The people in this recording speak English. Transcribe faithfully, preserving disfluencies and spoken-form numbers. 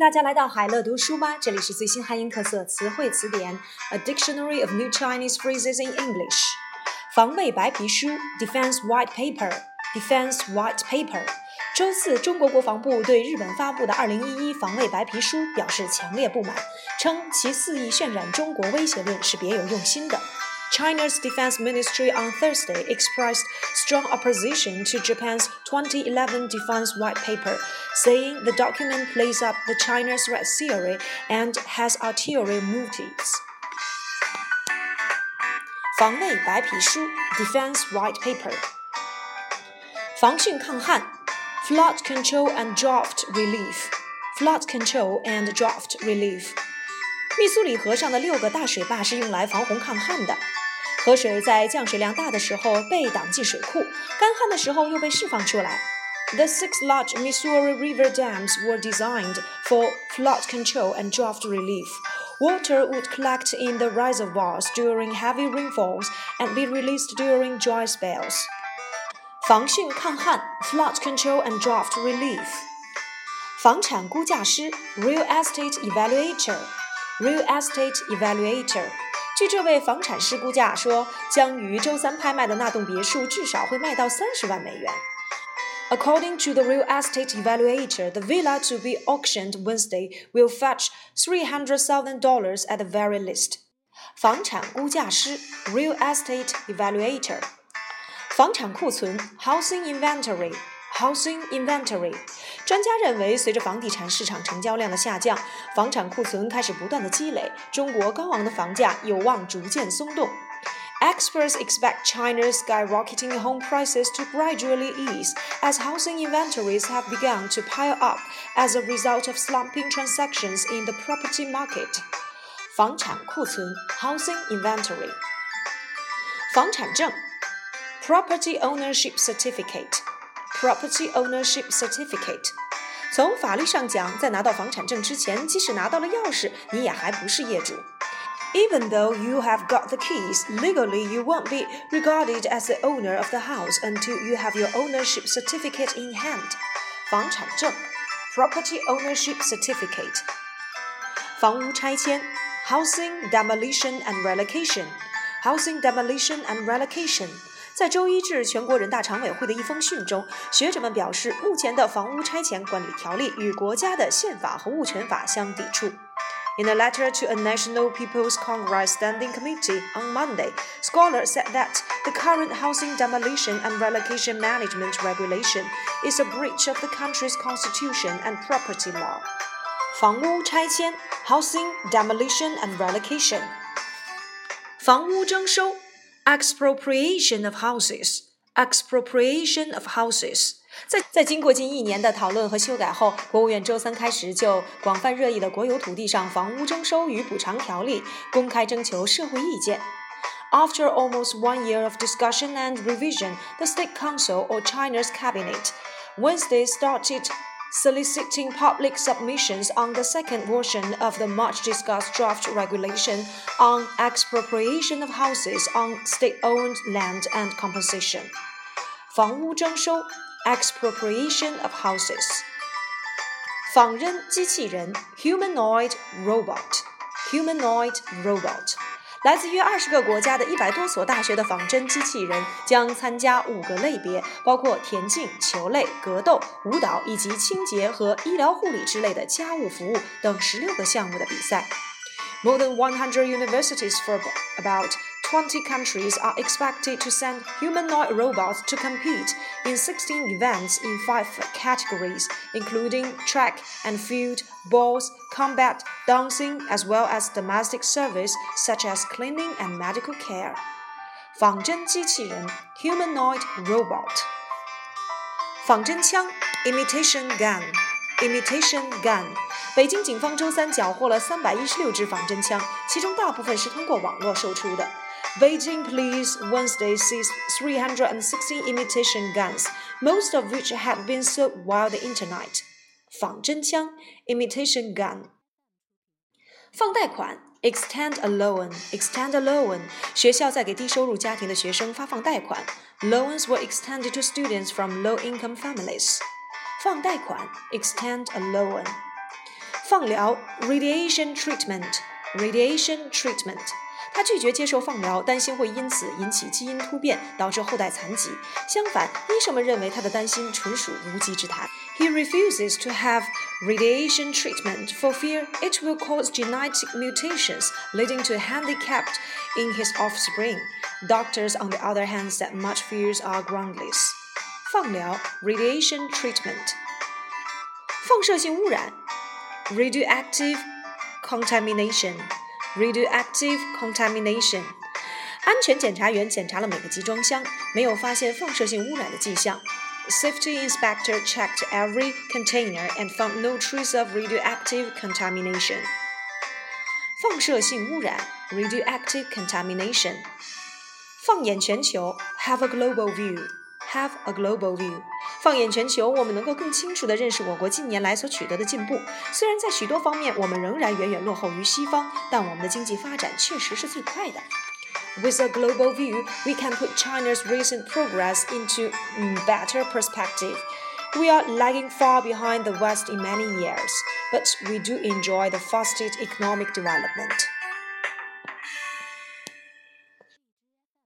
迎大家来到海乐读书吧，这里是最新汉英特色词汇词典 A Dictionary of New Chinese Phrases in English。 防卫白皮书 Defense White Paper Defense White Paper 周四，中国国防部对日本发布的二零一一防卫白皮书表示强烈不满，称其肆意渲染中国威胁论是别有用心的。China's defense ministry on Thursday expressed strong opposition to Japan's twenty eleven defense white paper, saying the document plays up the China threat theory and has ulterior motives. 防卫白皮书 Defense White Paper 防汛抗旱 Flood Control and Drought Relief Flood Control and Drought Relief 密苏里河上的六个大水坝是用来防洪抗旱的。河水在降水量大的时候被挡进水库，干旱的时候又被释放出来。The six large Missouri River dams were designed for flood control and drought relief. Water would collect in the reservoirs during heavy rainfalls and be released during dry spells. 防汛抗旱 Flood Control and Drought Relief 房产估价师 Real Estate Evaluator Real Estate Evaluator据这位房产师估价说，将于周三拍卖的那栋别墅至少会卖到三十万美元。According to the real estate evaluator, the villa to be auctioned Wednesday will fetch three hundred thousand dollars at the very least. 房产估价师 （Real Estate Evaluator） 房产库存 （Housing Inventory）。Housing Inventory 专家认为，随着房地产市场成交量的下降，房产库存开始不断的积累，中国高昂的房价有望逐渐松动。Experts expect China's skyrocketing home prices to gradually ease as housing inventories have begun to pile up as a result of slumping transactions in the property market. 房产库存 Housing Inventory 房产证 Property Ownership Certificate Property Ownership Certificate 从法律上讲，在拿到房产证之前，即使拿到了钥匙，你也还不是业主。Even though you have got the keys, legally you won't be regarded as the owner of the house until you have your ownership certificate in hand. 房产证 Property Ownership Certificate 房屋拆迁 Housing Demolition and Relocation Housing Demolition and Relocation在周一至全国人大常委会的一封信中，学者们表示，目前的房屋拆迁管理条例与国家的宪法和物权法相抵触。In a letter to a National People's Congress Standing Committee on Monday, scholars said that the current housing demolition and relocation management regulation is a breach of the country's constitution and property law. 房屋拆迁 Housing Demolition and Relocation 房屋征收Expropriation of houses, expropriation of houses. 在, 在经过近一年的讨论和修改后，国务院周三开始就广泛热议的国有土地上房屋征收与补偿条例公开征求社会意见。After almost one year of discussion and revision, the State Council or China's cabinet Wednesday started soliciting public submissions on the second version of the much-discussed draft regulation on expropriation of houses on state-owned land and compensation. 房屋征收 Expropriation of houses. 仿人机器人 Humanoid robot Humanoid robot 来自约二十个国家的一百多所大学的仿真机器人将参加五个类别，包括田径、球类、格斗、舞蹈以及清洁和医疗护理之类的家务服务等十六个项目的比赛。More than one hundred universities from about twenty countries are expected to send humanoid robots to compete in sixteen events in five categories, including track and field, balls, combat, dancing, as well as domestic service, such as cleaning and medical care. 仿真机器人 Humanoid robot 仿真枪 Imitation gun Imitation gun 北京警方周三缴获了三百一十六支仿真枪，其中大部分是通过网络售出的。Beijing police Wednesday seized three hundred sixteen imitation guns, most of which had been sold via the internet. 仿真枪 Imitation gun 放贷款 Extend a loan Extend a loan 学校在给低收入家庭的学生发放贷款。Loans were extended to students from low-income families. 放贷款 Extend a loan 放疗 radiation treatment radiation treatment。他拒绝接受放疗，担心会因此引起基因突变，导致后代残疾。相反，医生们认为他的担心纯属无稽之谈。He refuses to have radiation treatment for fear it will cause genetic mutations leading to handicapped in his offspring. Doctors, on the other hand, said much fears are groundless. 放疗 radiation treatment. 放射性污染 radioactive contamination.Radioactive contamination。 安全检查员检查了每个集装箱，没有发现放射性污染的迹象。 Safety inspector checked every container and found no trace of radioactive contamination. 放射性污染 radioactive contamination。 放眼全球 have a global view have a global view。放眼全球，我们能够更清楚地认识我国近年来所取得的进步。虽然在许多方面我们仍然远远落后于西方，但我们的经济发展确实是最快的。With a global view, we can put China's recent progress into better perspective. We are lagging far behind the West in many years, but we do enjoy the fastest economic development.